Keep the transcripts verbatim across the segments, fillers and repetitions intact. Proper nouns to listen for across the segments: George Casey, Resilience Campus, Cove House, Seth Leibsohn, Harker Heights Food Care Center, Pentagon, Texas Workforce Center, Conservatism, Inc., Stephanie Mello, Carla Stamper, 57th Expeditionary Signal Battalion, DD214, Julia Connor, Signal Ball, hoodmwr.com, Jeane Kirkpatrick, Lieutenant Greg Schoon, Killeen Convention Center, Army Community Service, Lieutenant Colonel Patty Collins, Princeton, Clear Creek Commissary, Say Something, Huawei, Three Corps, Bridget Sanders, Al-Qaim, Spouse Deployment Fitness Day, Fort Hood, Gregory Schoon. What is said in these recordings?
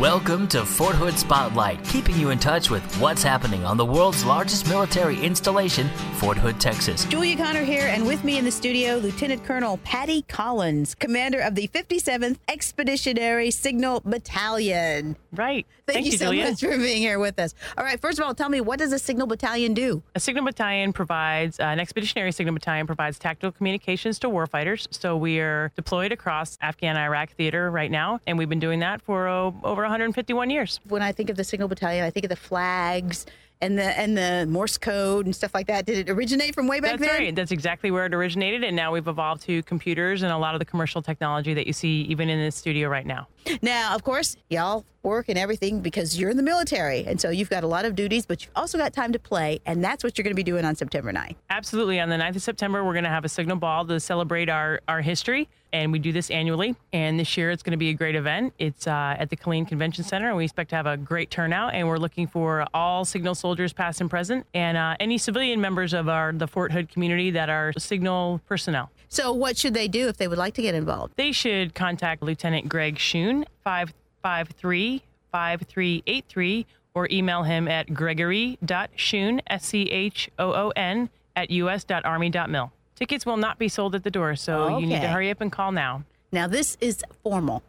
Welcome to Fort Hood Spotlight, keeping you in touch with what's happening on the world's largest military installation, Fort Hood, Texas. Julia Connor here, and with me in the studio, Lieutenant Colonel Patty Collins, commander of the fifty-seventh Expeditionary Signal Battalion. Right. Thank, Thank you, you so Julia. much for being here with us. All right, first of all, tell me, what does a Signal Battalion do? A Signal Battalion provides, uh, an Expeditionary Signal Battalion provides tactical communications to warfighters. So we are deployed across Afghan Iraq theater right now, and we've been doing that for oh, over one hundred fifty-one years. When I think of the Signal Battalion, I think of the flags and the and the Morse code and stuff like that. Did it originate from way back then? That's right. That's exactly where it originated, and now we've evolved to computers and a lot of the commercial technology that you see even in this studio right now. Now, of course, y'all work and everything because you're in the military, and so you've got a lot of duties, but you've also got time to play, and that's what you're going to be doing on September ninth. Absolutely. On the ninth of September, we're going to have a Signal Ball to celebrate our, our history, and we do this annually, and this year it's going to be a great event. It's uh, at the Killeen Convention Center, and we expect to have a great turnout, and we're looking for all Signal soldiers past and present, and uh, any civilian members of our the Fort Hood community that are Signal personnel. So what should they do if they would like to get involved? They should contact Lieutenant Greg Schoon, five five three, five three eight three, or email him at gregory dot schoon, S C H O O N, at u s dot army dot mil. Tickets will not be sold at the door, so okay. You need to hurry up and call now. Now, this is formal.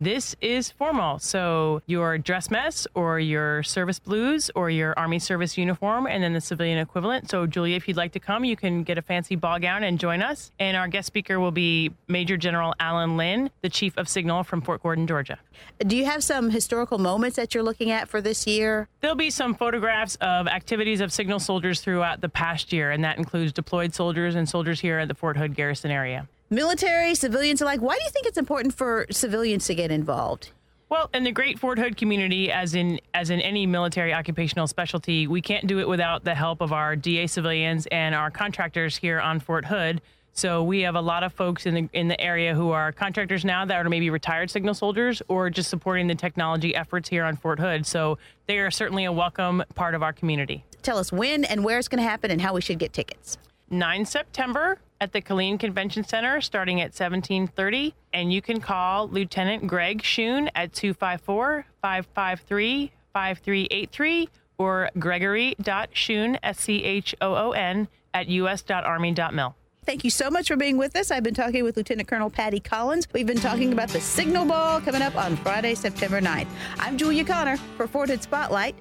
This is formal. So your dress mess or your service blues or your Army service uniform and then the civilian equivalent. So, Julia, if you'd like to come, you can get a fancy ball gown and join us. And our guest speaker will be Major General Alan Lynn, the Chief of Signal from Fort Gordon, Georgia. Do you have some historical moments that you're looking at for this year? There'll be some photographs of activities of Signal soldiers throughout the past year, and that includes deployed soldiers and soldiers here at the Fort Hood Garrison area. Military, civilians alike. Why do you think it's important for civilians to get involved? Well, in the great Fort Hood community, as in as in any military occupational specialty, we can't do it without the help of our D A civilians and our contractors here on Fort Hood. So we have a lot of folks in the in the area who are contractors now that are maybe retired Signal soldiers or just supporting the technology efforts here on Fort Hood. So they are certainly a welcome part of our community. Tell us when and where it's going to happen and how we should get tickets. ninth of September. At the Killeen Convention Center starting at seventeen thirty, and you can call Lieutenant Greg Schoon at two five four, five five three, five three eight three or gregory dot schoon, S C H O O N, at u s dot army dot mil. Thank you so much for being with us. I've been talking with Lieutenant Colonel Patty Collins. We've been talking about the Signal Ball coming up on Friday, September ninth. I'm Julia Connor for Fort Hood Spotlight.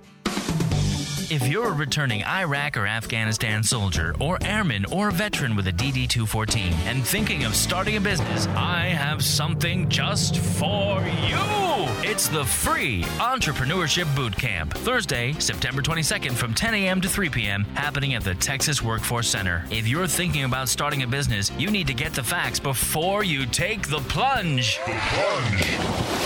If you're a returning Iraq or Afghanistan soldier or airman or veteran with a D D two fourteen and thinking of starting a business, I have something just for you. It's the free Entrepreneurship Boot Camp, Thursday, September twenty-second from ten a.m. to three p.m. happening at the Texas Workforce Center. If you're thinking about starting a business, you need to get the facts before you take the plunge. The plunge.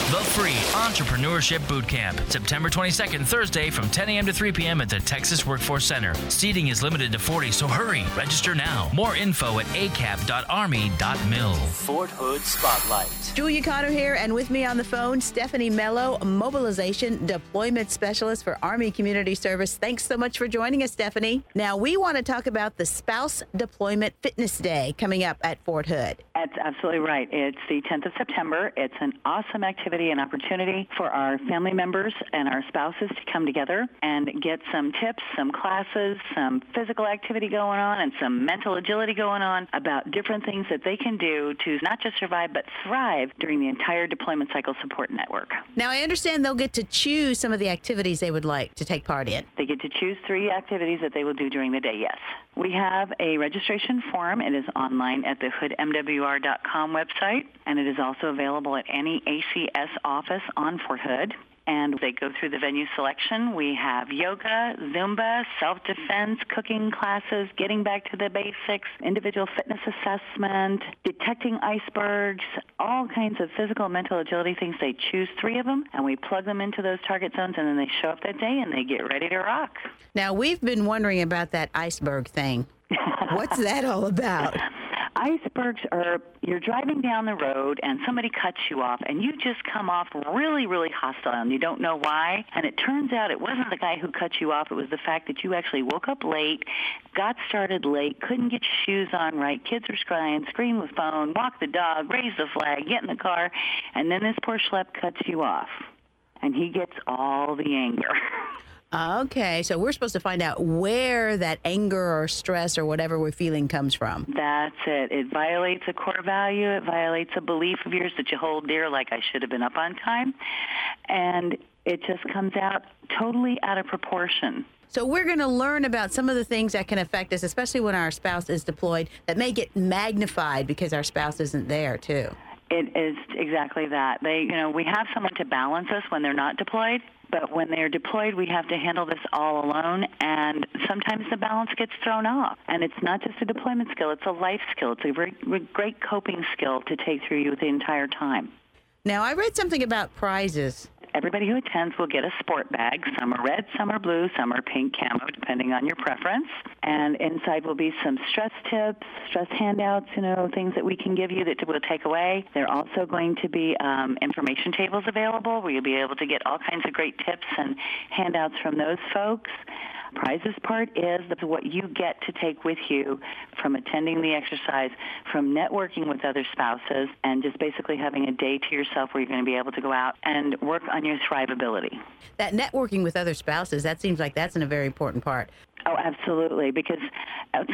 The free Entrepreneurship Boot Camp, September twenty-second, Thursday from ten a.m. to three p.m. at the Texas Workforce Center. Seating is limited to forty, so hurry. Register now. More info at a cap dot army dot mil. Fort Hood Spotlight. Julia Connor here, and with me on the phone, Stephanie Mello, Mobilization Deployment Specialist for Army Community Service. Thanks so much for joining us, Stephanie. Now, we want to talk about the Spouse Deployment Fitness Day coming up at Fort Hood. That's absolutely right. It's the tenth of September. It's an awesome activity and opportunity for our family members and our spouses to come together and get some tips, some classes, some physical activity going on, and some mental agility going on about different things that they can do to not just survive but thrive during the entire deployment cycle support network. Now, I understand they'll get to choose some of the activities they would like to take part in. They get to choose three activities that they will do during the day, yes. We have a registration form. It is online at the hood m w r dot com website, and it is also available at any A C S office on Fort Hood. And they go through the venue selection. We have yoga, Zumba, self-defense, cooking classes, getting back to the basics, individual fitness assessment, detecting icebergs, all kinds of physical and mental agility things. They choose three of them, and we plug them into those target zones, and then they show up that day, and they get ready to rock. Now, we've been wondering about that iceberg thing. What's that all about? Icebergs are, you're driving down the road and somebody cuts you off and you just come off really, really hostile and you don't know why. And it turns out it wasn't the guy who cut you off. It was the fact that you actually woke up late, got started late, couldn't get your shoes on right, kids were crying, scream the phone, walk the dog, raise the flag, get in the car, and then this poor schlep cuts you off. and he gets all the anger. Okay, so we're supposed to find out where that anger or stress or whatever we're feeling comes from. That's it. It violates a core value. It violates a belief of yours that you hold dear, like I should have been up on time. And it just comes out totally out of proportion. So we're going to learn about some of the things that can affect us, especially when our spouse is deployed, that may get magnified because our spouse isn't there, too. It is exactly that. They, you know, we have someone to balance us when they're not deployed. But when they're deployed, we have to handle this all alone, and sometimes the balance gets thrown off. And it's not just a deployment skill, it's a life skill. It's a very, very great coping skill to take through you the entire time. Now, I read something about prizes. Everybody who attends will get a sport bag. Some are red, some are blue, some are pink camo, depending on your preference. And inside will be some stress tips, stress handouts, you know, things that we can give you that we'll take away. There are also going to be um, information tables available where you'll be able to get all kinds of great tips and handouts from those folks. Prizes part is the, what you get to take with you from attending the exercise, from networking with other spouses, and just basically having a day to yourself where you're going to be able to go out and work on your thrivability. That networking with other spouses, that seems like that's a very important part. Oh, absolutely, because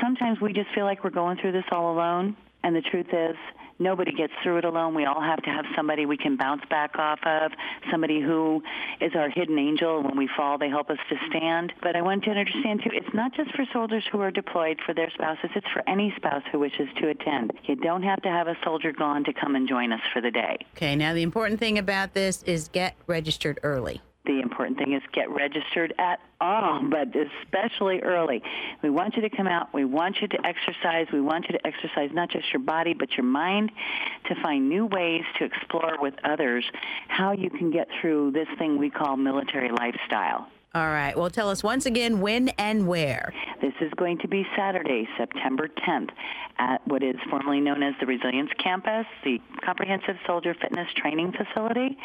sometimes we just feel like we're going through this all alone, and the truth is, nobody gets through it alone. We all have to have somebody we can bounce back off of, somebody who is our hidden angel. When we fall, they help us to stand. But I want to understand, too, it's not just for soldiers who are deployed for their spouses. It's for any spouse who wishes to attend. You don't have to have a soldier gone to come and join us for the day. Okay, now the important thing about this is get registered early. The important thing is get registered at all, but especially early. We want you to come out. We want you to exercise. We want you to exercise not just your body, but your mind, to find new ways to explore with others how you can get through this thing we call military lifestyle. All right. Well, tell us once again when and where. This is going to be Saturday, September tenth, at what is formerly known as the Resilience Campus, the Comprehensive Soldier Fitness Training Facility.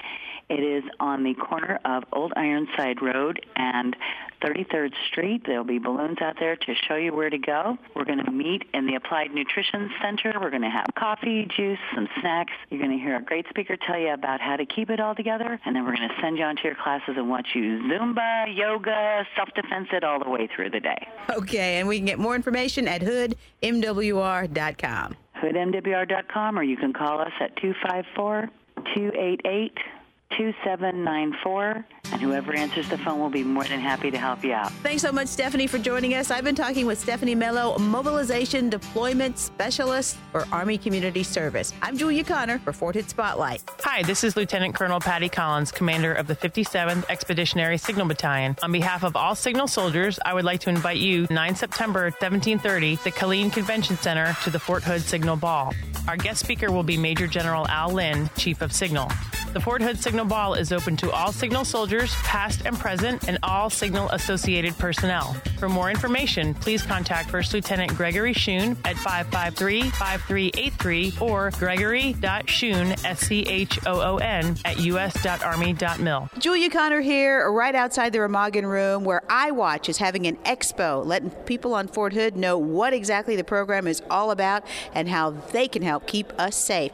It is on the corner of Old Ironside Road and thirty-third Street. There'll be balloons out there to show you where to go. We're going to meet in the Applied Nutrition Center. We're going to have coffee, juice, some snacks. You're going to hear a great speaker tell you about how to keep it all together, and then we're going to send you on to your classes and watch you Zumba, yoga, self-defense it all the way through the day. Okay, and we can get more information at hood m w r dot com. hood m w r dot com, or you can call us at two five four, two eight eight, two seven nine four, and whoever answers the phone will be more than happy to help you out. Thanks so much, Stephanie, for joining us. I've been talking with Stephanie Mello, Mobilization Deployment Specialist for Army Community Service. I'm Julia Connor for Fort Hood Spotlight. Hi, this is Lieutenant Colonel Patty Collins, commander of the fifty-seventh Expeditionary Signal Battalion. On behalf of all Signal soldiers, I would like to invite you the ninth of September, seventeen thirty, the Killeen Convention Center to the Fort Hood Signal Ball. Our guest speaker will be Major General Alan Lynn, Chief of Signal. The Fort Hood Signal Ball is open to all Signal soldiers, past and present, and all Signal-associated personnel. For more information, please contact First Lieutenant Gregory Schoon at five five three, five three eight three or gregory.schoon, S C H O O N, at u s dot army dot mil. Julia Connor here, right outside the Remagen Room, where iWatch is having an expo, letting people on Fort Hood know what exactly the program is all about and how they can help keep us safe.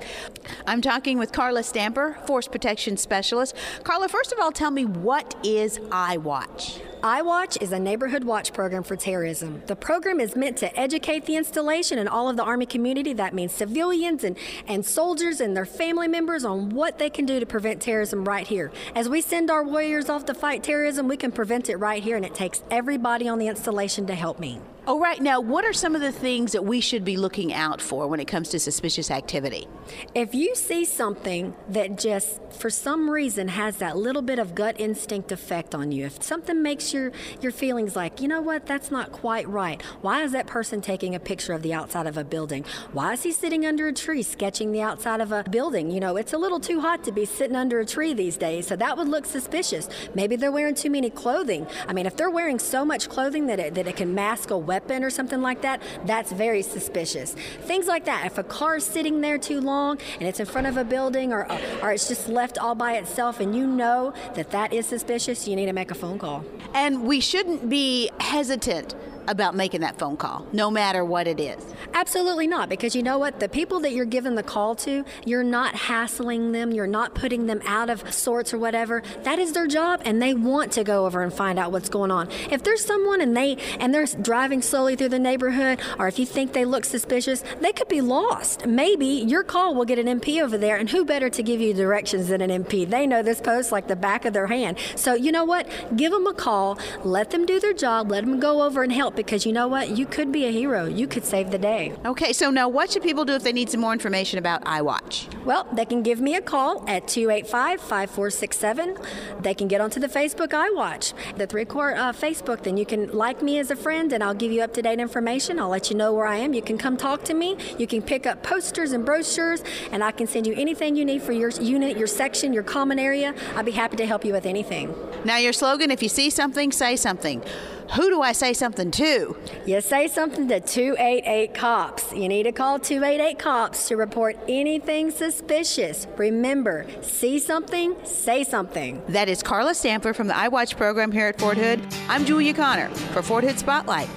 I'm talking with Carla Stamper, Force Protection Specialist. Carla, first of all, tell me, what is iWatch? iWatch is a neighborhood watch program for terrorism. The program is meant to educate the installation and all of the Army community. That means civilians and, and soldiers and their family members on what they can do to prevent terrorism right here. As we send our warriors off to fight terrorism, we can prevent it right here, and it takes everybody on the installation to help me. All right, now what are some of the things that we should be looking out for when it comes to suspicious activity? If you see something that just, for some reason, has that little bit of gut instinct effect on you, if something makes your, your feelings like, you know what, that's not quite right. Why is that person taking a picture of the outside of a building? Why is he sitting under a tree sketching the outside of a building? You know, it's a little too hot to be sitting under a tree these days, so that would look suspicious. Maybe they're wearing too many clothing. I mean, if they're wearing so much clothing that it, that it can mask a weapon or something like that, that's very suspicious. Things like that. If a car is sitting there too long and it's in front of a building, or or it's just left all by itself, and you know that that is suspicious, you need to make a phone call. And we shouldn't be hesitant about making that phone call, no matter what it is? Absolutely not, because you know what? The people that you're giving the call to, you're not hassling them, you're not putting them out of sorts or whatever. That is their job, and they want to go over and find out what's going on. If there's someone and, they, and they're driving slowly through the neighborhood, or if you think they look suspicious, they could be lost. Maybe your call will get an M P over there, and who better to give you directions than an M P? They know this post like the back of their hand. So you know what? Give them a call, let them do their job, let them go over and help, because you know what? You could be a hero. You could save the day. Okay, so now what should people do if they need some more information about iWatch? Well, they can give me a call at two eight five, five four six seven. They can get onto the Facebook iWatch, the Three Corps uh, Facebook. Then you can like me as a friend, and I'll give you up-to-date information. I'll let you know where I am. You can come talk to me. You can pick up posters and brochures, and I can send you anything you need for your unit, your section, your common area. I'd be happy to help you with anything. Now, your slogan, if you see something, say something. Who do I say something to? You say something to two eight eight COPS. You need to call two eight eight COPS to report anything suspicious. Remember, see something, say something. That is Carla Stamper from the iWatch program here at Fort Hood. I'm Julia Connor for Fort Hood Spotlight.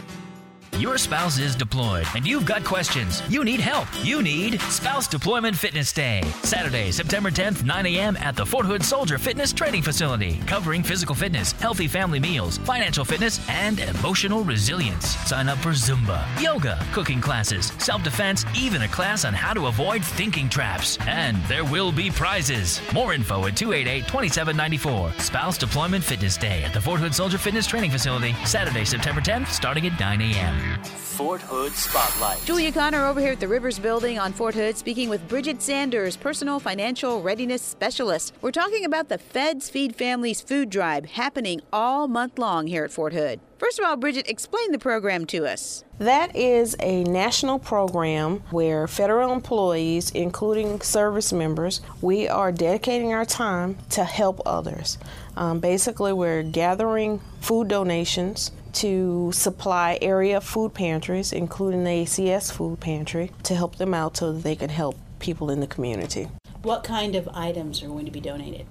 Your spouse is deployed and you've got questions. You need help. You need Spouse Deployment Fitness Day. Saturday, September tenth, nine a.m. at the Fort Hood Soldier Fitness Training Facility, covering physical fitness, healthy family meals, financial fitness, and emotional resilience. Sign up for Zumba, yoga, cooking classes, self-defense, even a class on how to avoid thinking traps. And there will be prizes. More info at two eight eight, two seven nine four. Spouse Deployment Fitness Day at the Fort Hood Soldier Fitness Training Facility, Saturday, September tenth, starting at nine a.m. Fort Hood Spotlight. Julia Connor over here at the Rivers Building on Fort Hood, speaking with Bridget Sanders, Personal Financial Readiness Specialist. We're talking about the Feds Feed Families Food Drive happening all month long here at Fort Hood. First of all, Bridget, explain the program to us. That is a national program where federal employees, including service members, we are dedicating our time to help others. Um, basically, we're gathering food donations to supply area food pantries, including the A C S Food Pantry, to help them out so that they can help people in the community. What kind of items are going to be donated?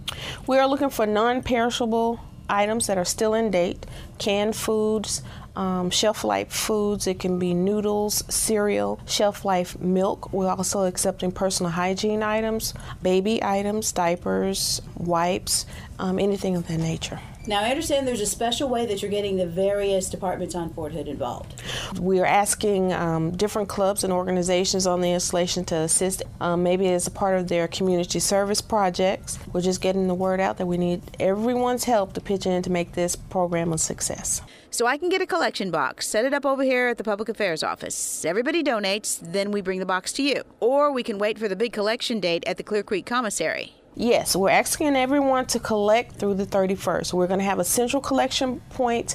We are looking for non-perishable items that are still in date, canned foods, Um, shelf-life foods. It can be noodles, cereal, shelf-life milk. We're also accepting personal hygiene items, baby items, diapers, wipes, um, anything of that nature. Now, I understand there's a special way that you're getting the various departments on Fort Hood involved. We're asking um, different clubs and organizations on the installation to assist. Um, maybe as a part of their community service projects, we're just getting the word out that we need everyone's help to pitch in to make this program a success. So I can get a collection box, set it up over here at the Public Affairs office. Everybody donates, then we bring the box to you. Or we can wait for the big collection date at the Clear Creek Commissary. Yes, we're asking everyone to collect through the thirty-first. We're going to have a central collection point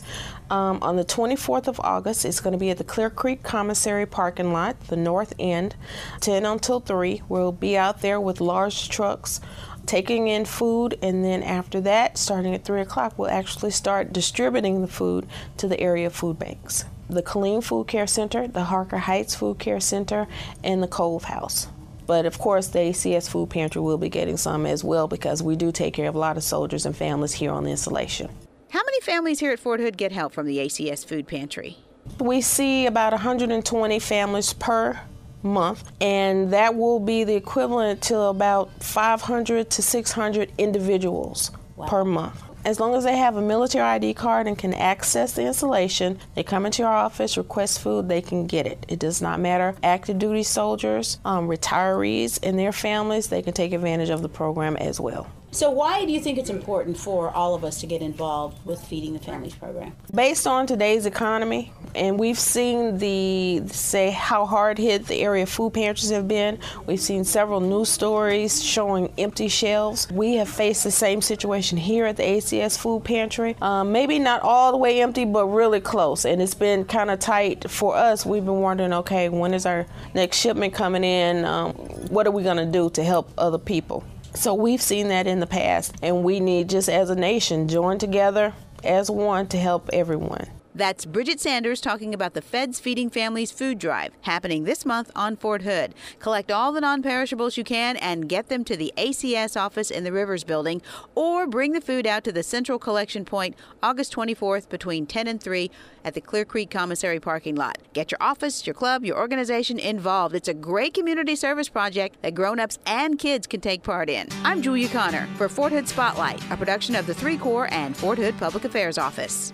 um, on the twenty-fourth of August. It's going to be at the Clear Creek Commissary parking lot, the north end, ten until three. We'll be out there with large trucks taking in food, and then after that, starting at three o'clock, we'll actually start distributing the food to the area food banks. The Killeen Food Care Center, the Harker Heights Food Care Center, and the Cove House. But of course, the A C S Food Pantry will be getting some as well, because we do take care of a lot of soldiers and families here on the installation. How many families here at Fort Hood get help from the A C S Food Pantry? We see about one hundred twenty families per month, and that will be the equivalent to about five hundred to six hundred individuals. Wow. Per month. As long as they have a military I D card and can access the installation, they come into our office, request food, they can get it. It does not matter. Active duty soldiers, um, retirees, and their families, they can take advantage of the program as well. So why do you think it's important for all of us to get involved with Feeding the Families program? Based on today's economy, and we've seen the, say, how hard hit the area food pantries have been. We've seen several news stories showing empty shelves. We have faced the same situation here at the A C S Food Pantry. Um, maybe not all the way empty, but really close. And it's been kind of tight for us. We've been wondering, okay, when is our next shipment coming in? Um, what are we going to do to help other people? So we've seen that in the past, and we need, just as a nation, join together as one to help everyone. That's Bridget Sanders talking about the Feds Feeding Families food drive happening this month on Fort Hood. Collect all the non-perishables you can and get them to the A C S office in the Rivers Building, or bring the food out to the central collection point August twenty-fourth between ten and three at the Clear Creek Commissary parking lot. Get your office, your club, your organization involved. It's a great community service project that grown-ups and kids can take part in. I'm Julia Connor for Fort Hood Spotlight, a production of the Three Corps and Fort Hood Public Affairs Office.